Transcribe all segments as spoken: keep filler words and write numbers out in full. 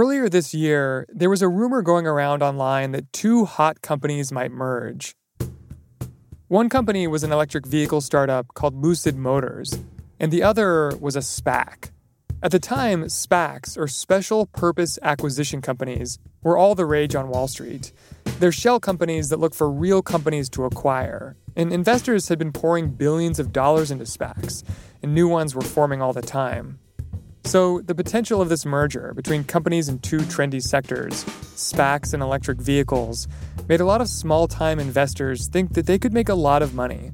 Earlier this year, there was a rumor going around online that two hot companies might merge. One company was an electric vehicle startup called Lucid Motors, and the other was a SPAC. At the time, SPACs, or Special Purpose Acquisition Companies, were all the rage on Wall Street. They're shell companies that look for real companies to acquire, and investors had been pouring billions of dollars into SPACs, and new ones were forming all the time. So the potential of this merger between companies in two trendy sectors, SPACs and electric vehicles, made a lot of small-time investors think that they could make a lot of money.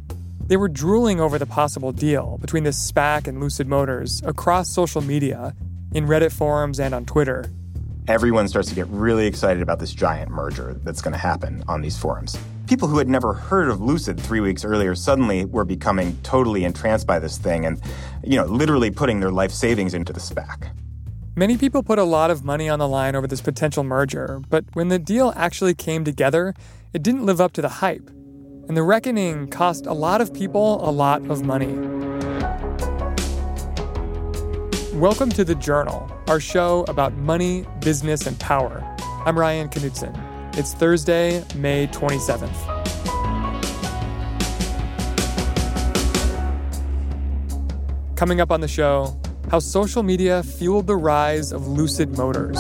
They were drooling over the possible deal between the SPAC and Lucid Motors across social media, in Reddit forums and on Twitter. Everyone starts to get really excited about this giant merger that's going to happen on these forums. People who had never heard of Lucid three weeks earlier suddenly were becoming totally entranced by this thing and, you know, literally putting their life savings into the SPAC. Many people put a lot of money on the line over this potential merger, but when the deal actually came together, it didn't live up to the hype. And the reckoning cost a lot of people a lot of money. Welcome to The Journal, our show about money, business, and power. I'm Ryan Knutson. It's Thursday, May twenty-seventh. Coming up on the show, how social media fueled the rise of Lucid Motors.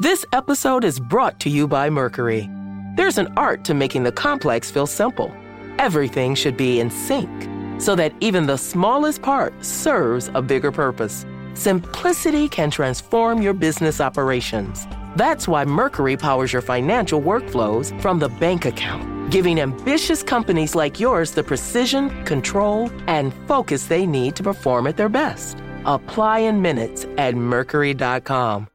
This episode is brought to you by Mercury. There's an art to making the complex feel simple. Everything should be in sync so that even the smallest part serves a bigger purpose. Simplicity can transform your business operations. That's why Mercury powers your financial workflows from the bank account, giving ambitious companies like yours the precision, control, and focus they need to perform at their best. Apply in minutes at mercury dot com.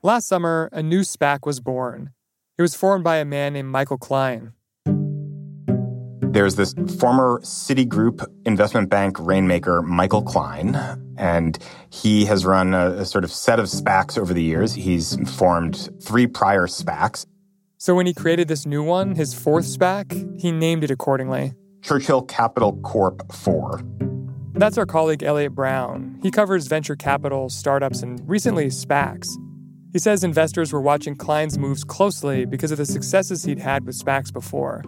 Last summer, a new SPAC was born. It was formed by a man named Michael Klein. There's this former Citigroup investment bank rainmaker, Michael Klein, and he has run a, a sort of set of SPACs over the years. He's formed three prior SPACs. So when he created this new one, his fourth SPAC, he named it accordingly. Churchill Capital Corp. four. That's our colleague, Eliot Brown. He covers venture capital, startups, and recently SPACs. He says investors were watching Klein's moves closely because of the successes he'd had with SPACs before.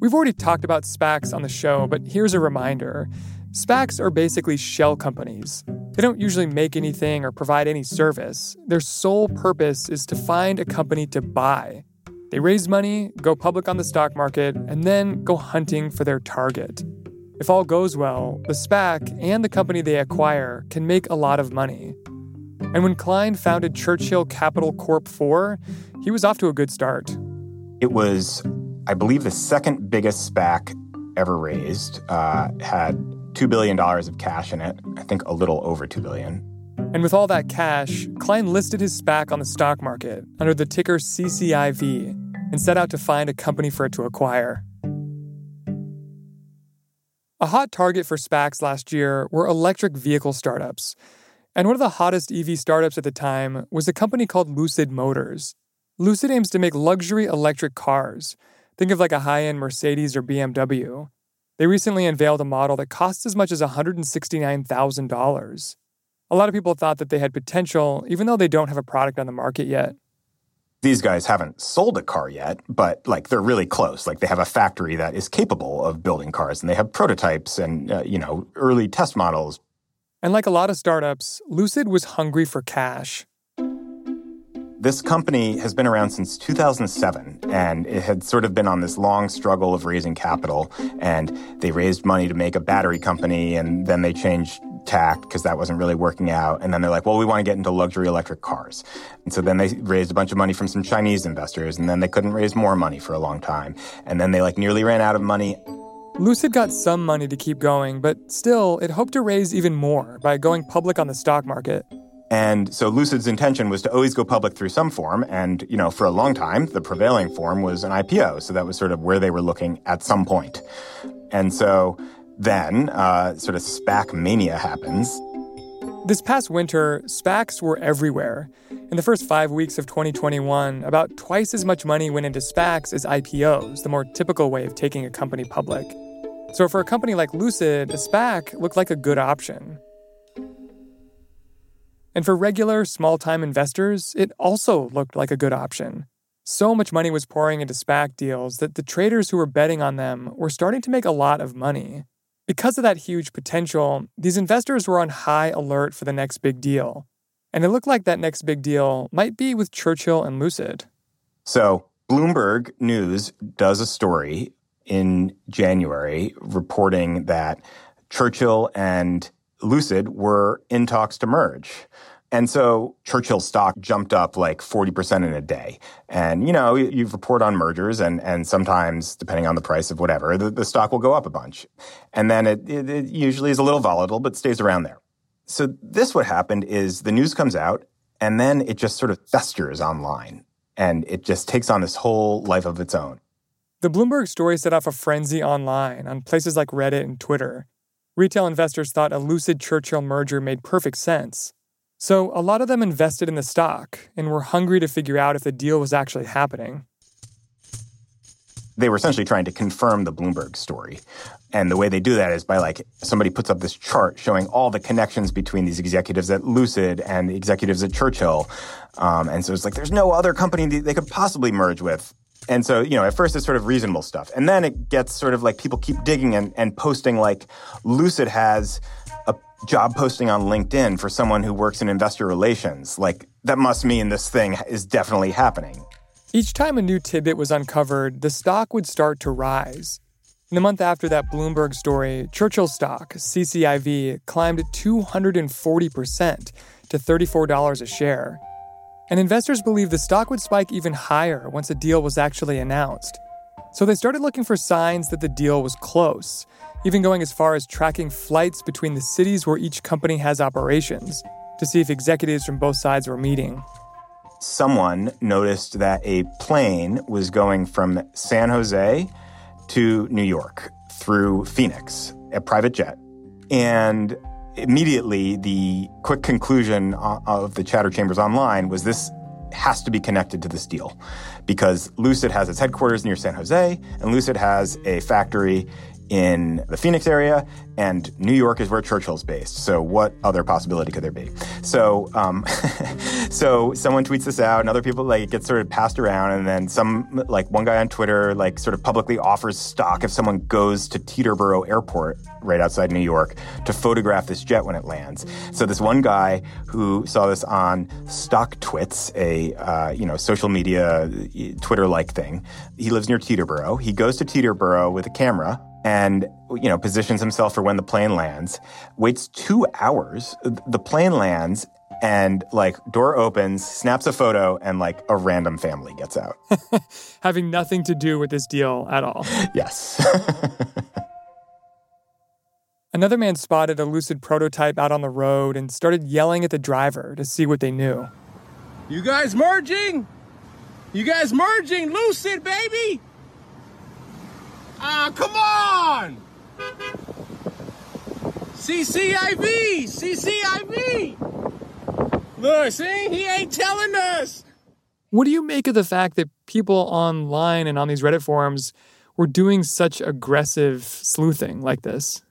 We've already talked about SPACs on the show, but here's a reminder. SPACs are basically shell companies. They don't usually make anything or provide any service. Their sole purpose is to find a company to buy. They raise money, go public on the stock market, and then go hunting for their target. If all goes well, the SPAC and the company they acquire can make a lot of money. And when Klein founded Churchill Capital Corp. four, he was off to a good start. It was, I believe, the second biggest SPAC ever raised. Uh, had two billion dollars of cash in it. I think a little over two billion dollars. And with all that cash, Klein listed his SPAC on the stock market under the ticker C C I V and set out to find a company for it to acquire. A hot target for SPACs last year were electric vehicle startups. And one of the hottest E V startups at the time was a company called Lucid Motors. Lucid aims to make luxury electric cars. Think of like a high-end Mercedes or B M W. They recently unveiled a model that costs as much as one hundred sixty-nine thousand dollars. A lot of people thought that they had potential, even though they don't have a product on the market yet. These guys haven't sold a car yet, but like they're really close. Like they have a factory that is capable of building cars, and they have prototypes and uh, you know early test models. And like a lot of startups, Lucid was hungry for cash. This company has been around since two thousand seven, and it had sort of been on this long struggle of raising capital. And they raised money to make a battery company, and then they changed tack because that wasn't really working out. And then they're like, well, we want to get into luxury electric cars. And so then they raised a bunch of money from some Chinese investors, and then they couldn't raise more money for a long time. And then they like nearly ran out of money. Lucid got some money to keep going, but still, it hoped to raise even more by going public on the stock market. And so Lucid's intention was to always go public through some form. And, you know, for a long time, the prevailing form was an I P O. So that was sort of where they were looking at some point. And so then uh, sort of SPAC mania happens. This past winter, SPACs were everywhere. In the first five weeks of twenty twenty-one, about twice as much money went into SPACs as I P Os, the more typical way of taking a company public. So for a company like Lucid, a SPAC looked like a good option. And for regular, small-time investors, it also looked like a good option. So much money was pouring into SPAC deals that the traders who were betting on them were starting to make a lot of money. Because of that huge potential, these investors were on high alert for the next big deal. And it looked like that next big deal might be with Churchill and Lucid. So Bloomberg News does a story in January reporting that Churchill and Lucid were in talks to merge. And so Churchill's stock jumped up like forty percent in a day. And, you know, you report on mergers and, and sometimes, depending on the price of whatever, the, the stock will go up a bunch. And then it, it, it usually is a little volatile, but stays around there. So this what happened is the news comes out and then it just sort of festers online. And it just takes on this whole life of its own. The Bloomberg story set off a frenzy online on places like Reddit and Twitter. Retail investors thought a Lucid-Churchill merger made perfect sense. So a lot of them invested in the stock and were hungry to figure out if the deal was actually happening. They were essentially trying to confirm the Bloomberg story. And the way they do that is by, like, somebody puts up this chart showing all the connections between these executives at Lucid and the executives at Churchill. Um, and so it's like, there's no other company they could possibly merge with. And so, you know, at first it's sort of reasonable stuff. And then it gets sort of like people keep digging and, and posting, like, Lucid has a job posting on LinkedIn for someone who works in investor relations. Like, that must mean this thing is definitely happening. Each time a new tidbit was uncovered, the stock would start to rise. In the month after that Bloomberg story, Churchill stock, C C I V, climbed two hundred forty percent to thirty-four dollars a share. And investors believed the stock would spike even higher once a deal was actually announced. So they started looking for signs that the deal was close, even going as far as tracking flights between the cities where each company has operations to see if executives from both sides were meeting. Someone noticed that a plane was going from San Jose to New York through Phoenix, a private jet. And immediately, the quick conclusion of the chatter chambers online was this has to be connected to this deal because Lucid has its headquarters near San Jose, and Lucid has a factory in the Phoenix area, and New York is where Churchill's based. So what other possibility could there be? So um, so someone tweets this out, and other people, like, it gets sort of passed around, and then some, like, one guy on Twitter, like, sort of publicly offers stock if someone goes to Teterboro Airport right outside New York to photograph this jet when it lands. So this one guy who saw this on Stock Twits, a, uh, you know, social media Twitter-like thing, he lives near Teterboro. He goes to Teterboro with a camera, and, you know, positions himself for when the plane lands, waits two hours, the plane lands, and, like, door opens, snaps a photo, and, like, a random family gets out. Having nothing to do with this deal at all. Yes. Another man spotted a Lucid prototype out on the road and started yelling at the driver to see what they knew. You guys merging? You guys merging? Lucid, baby! Ah, uh, come on! C C I V! C C I V! Look, see? He ain't telling us! What do you make of the fact that people online and on these Reddit forums were doing such aggressive sleuthing like this?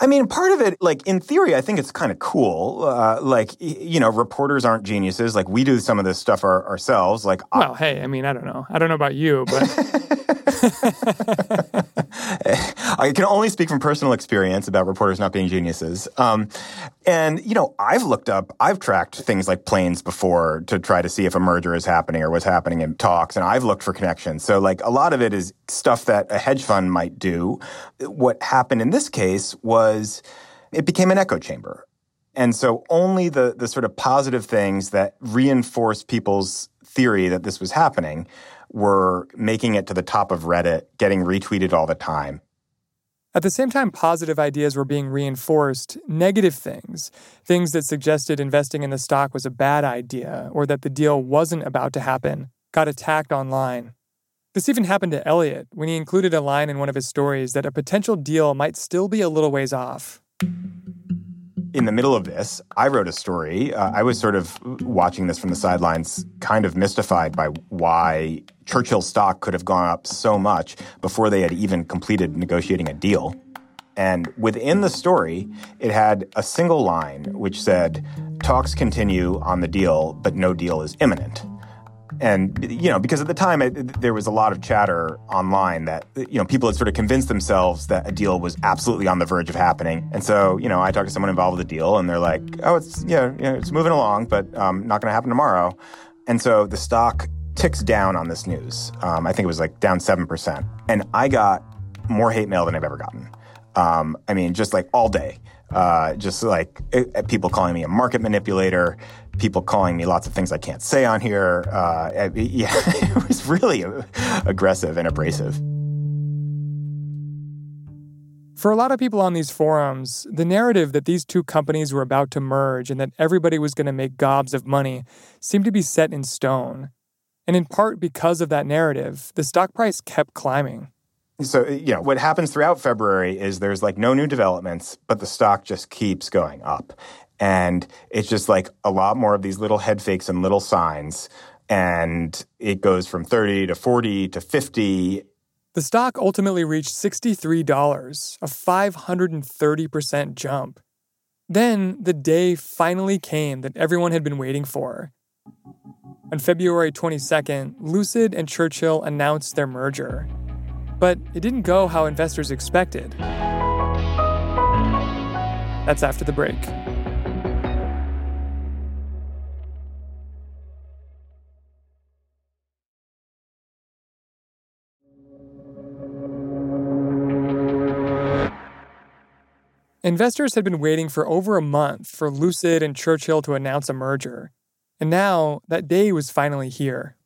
I mean, part of it, like, in theory, I think it's kind of cool. Uh, like, you know, reporters aren't geniuses. Like, we do some of this stuff our, ourselves. Like, I- well, hey, I mean, I don't know. I don't know about you, but... I can only speak from personal experience about reporters not being geniuses. Um, and, you know, I've looked up, I've tracked things like planes before to try to see if a merger is happening or what's happening in talks, and I've looked for connections. So, like, a lot of it is stuff that a hedge fund might do. What happened in this case was it became an echo chamber. And so only the the sort of positive things that reinforce people's theory that this was happening were making it to the top of Reddit, getting retweeted all the time. At the same time positive ideas were being reinforced, negative things, things that suggested investing in the stock was a bad idea or that the deal wasn't about to happen, got attacked online. This even happened to Eliot when he included a line in one of his stories that a potential deal might still be a little ways off. in the middle of this, I wrote a story. Uh, I was sort of watching this from the sidelines, kind of mystified by why Churchill stock could have gone up so much before they had even completed negotiating a deal. And within the story, it had a single line which said, talks continue on the deal, but no deal is imminent. And, you know, because at the time, it, there was a lot of chatter online that, you know, people had sort of convinced themselves that a deal was absolutely on the verge of happening. And so, you know, I talked to someone involved with the deal and they're like, oh, it's, yeah, you know, it's moving along, but um, not going to happen tomorrow. And so the stock ticks down on this news. Um, I think it was like down seven percent. And I got more hate mail than I've ever gotten. Um, I mean, just like all day, uh, just like it, people calling me a market manipulator, people calling me lots of things I can't say on here. Uh, it, yeah, it was really aggressive and abrasive. For a lot of people on these forums, the narrative that these two companies were about to merge and that everybody was going to make gobs of money seemed to be set in stone. And in part because of that narrative, the stock price kept climbing. So, you know, what happens throughout February is there's like no new developments, but the stock just keeps going up. And it's just like a lot more of these little head fakes and little signs. And it goes from thirty to forty to fifty. The stock ultimately reached sixty-three dollars, a five hundred thirty percent jump. Then the day finally came that everyone had been waiting for. On February twenty-second, Lucid and Churchill announced their merger. But it didn't go how investors expected. That's after the break. Investors had been waiting for over a month for Lucid and Churchill to announce a merger. And now that day was finally here.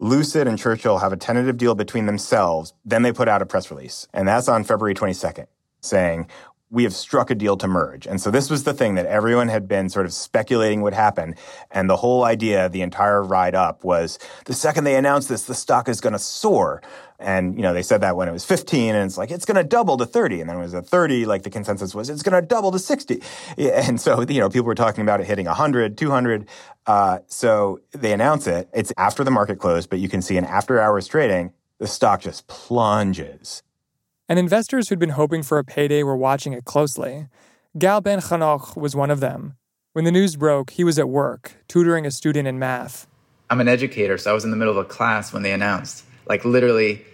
Lucid and Churchill have a tentative deal between themselves. Then they put out a press release. And that's on February twenty-second, saying, we have struck a deal to merge. And so this was the thing that everyone had been sort of speculating would happen. And the whole idea, the entire ride up was, the second they announced this, the stock is going to soar. And, you know, they said that when it was fifteen, and it's like, it's going to double to thirty. And then it was at thirty, like the consensus was, it's going to double to sixty. And so, you know, people were talking about it hitting one hundred, two hundred. Uh, so they announce it. It's after the market closed, but you can see in after hours trading, the stock just plunges. And investors who'd been hoping for a payday were watching it closely. Gal Ben-Chanoch was one of them. When the news broke, he was at work, tutoring a student in math. I'm an educator, so I was in the middle of a class when they announced. Like, literally,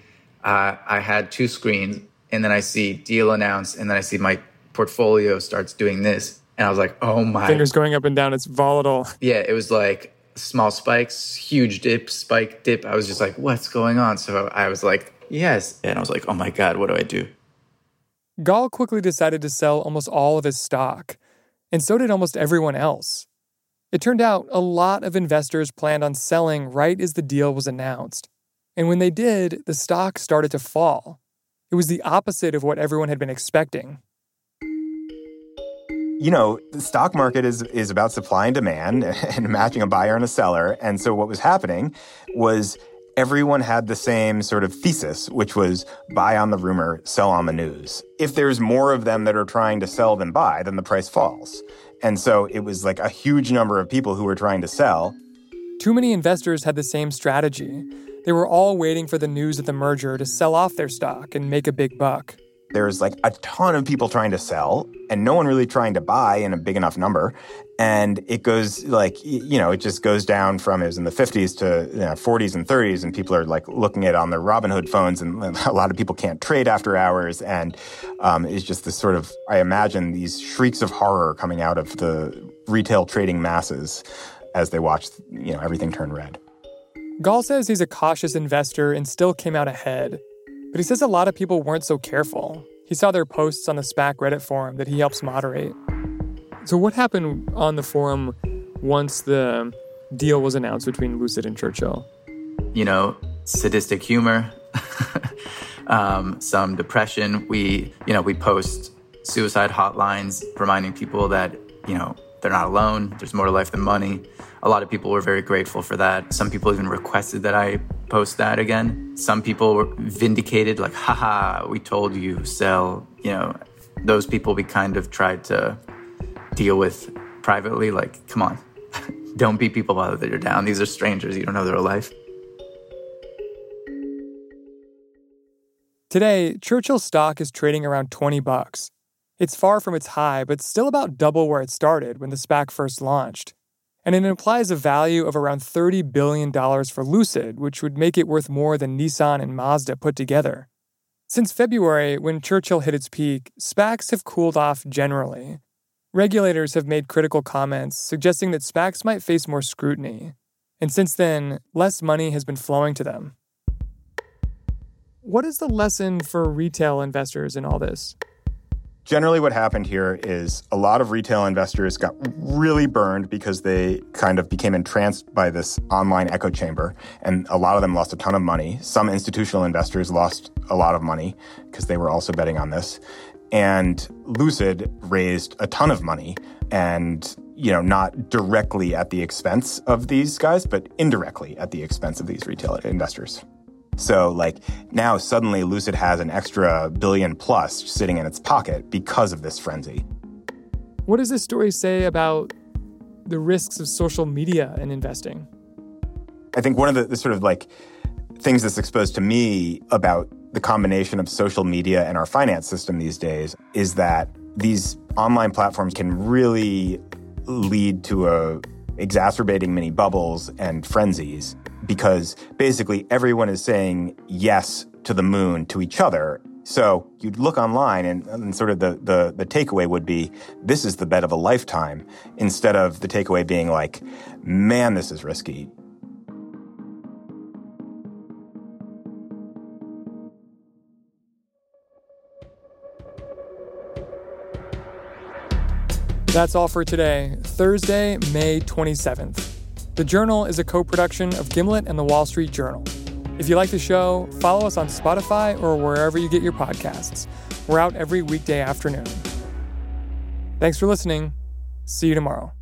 uh, I had two screens, and then I see deal announced, and then I see my portfolio starts doing this. And I was like, oh, my. Fingers going up and down. It's volatile. Yeah, it was like small spikes, huge dip, spike, dip. I was just like, what's going on? So I was like... Yes. And I was like, oh my God, what do I do? Gall quickly decided to sell almost all of his stock, and so did almost everyone else. It turned out a lot of investors planned on selling right as the deal was announced. And when they did, the stock started to fall. It was the opposite of what everyone had been expecting. You know, the stock market is is about supply and demand and matching a buyer and a seller. And so what was happening was... everyone had the same sort of thesis, which was buy on the rumor, sell on the news. If there's more of them that are trying to sell than buy, then the price falls. And so it was like a huge number of people who were trying to sell. Too many investors had the same strategy. They were all waiting for the news of the merger to sell off their stock and make a big buck. There's like a ton of people trying to sell and no one really trying to buy in a big enough number. And it goes like, you know, it just goes down from it was in the fifties to you know, forties and thirties. And people are like looking at it on their Robinhood phones, and a lot of people can't trade after hours. And um, it's just this sort of, I imagine, these shrieks of horror coming out of the retail trading masses as they watch, you know, everything turn red. Gall says he's a cautious investor and still came out ahead. But he says a lot of people weren't so careful. He saw their posts on the SPAC Reddit forum that he helps moderate. So what happened on the forum once the deal was announced between Lucid and Churchill? You know, sadistic humor, um, some depression. We, you know, we post suicide hotlines reminding people that, you know, they're not alone. There's more to life than money. A lot of people were very grateful for that. Some people even requested that I post that again. Some people were vindicated, like, haha, we told you, sell. You know, those people we kind of tried to deal with privately, like, come on. Don't beat people while they're down. These are strangers. You don't know their life. Today, Churchill stock is trading around twenty bucks. It's far from its high, but still about double where it started when the SPAC first launched. And it implies a value of around thirty billion dollars for Lucid, which would make it worth more than Nissan and Mazda put together. Since February, when Churchill hit its peak, SPACs have cooled off generally. Regulators have made critical comments suggesting that SPACs might face more scrutiny. And since then, less money has been flowing to them. What is the lesson for retail investors in all this? Generally, what happened here is a lot of retail investors got really burned because they kind of became entranced by this online echo chamber, and a lot of them lost a ton of money. Some institutional investors lost a lot of money because they were also betting on this. And Lucid raised a ton of money, and, you know, not directly at the expense of these guys, but indirectly at the expense of these retail investors. So, like, now suddenly Lucid has an extra billion plus sitting in its pocket because of this frenzy. What does this story say about the risks of social media in investing? I think one of the, the sort of, like, things that's exposed to me about the combination of social media and our finance system these days is that these online platforms can really lead to a exacerbating mini bubbles and frenzies, because basically everyone is saying yes to the moon to each other. So you'd look online and, and sort of the, the the takeaway would be, this is the bet of a lifetime, instead of the takeaway being like, man, this is risky. That's all for today, Thursday, May twenty-seventh. The Journal is a co-production of Gimlet and The Wall Street Journal. If you like the show, follow us on Spotify or wherever you get your podcasts. We're out every weekday afternoon. Thanks for listening. See you tomorrow.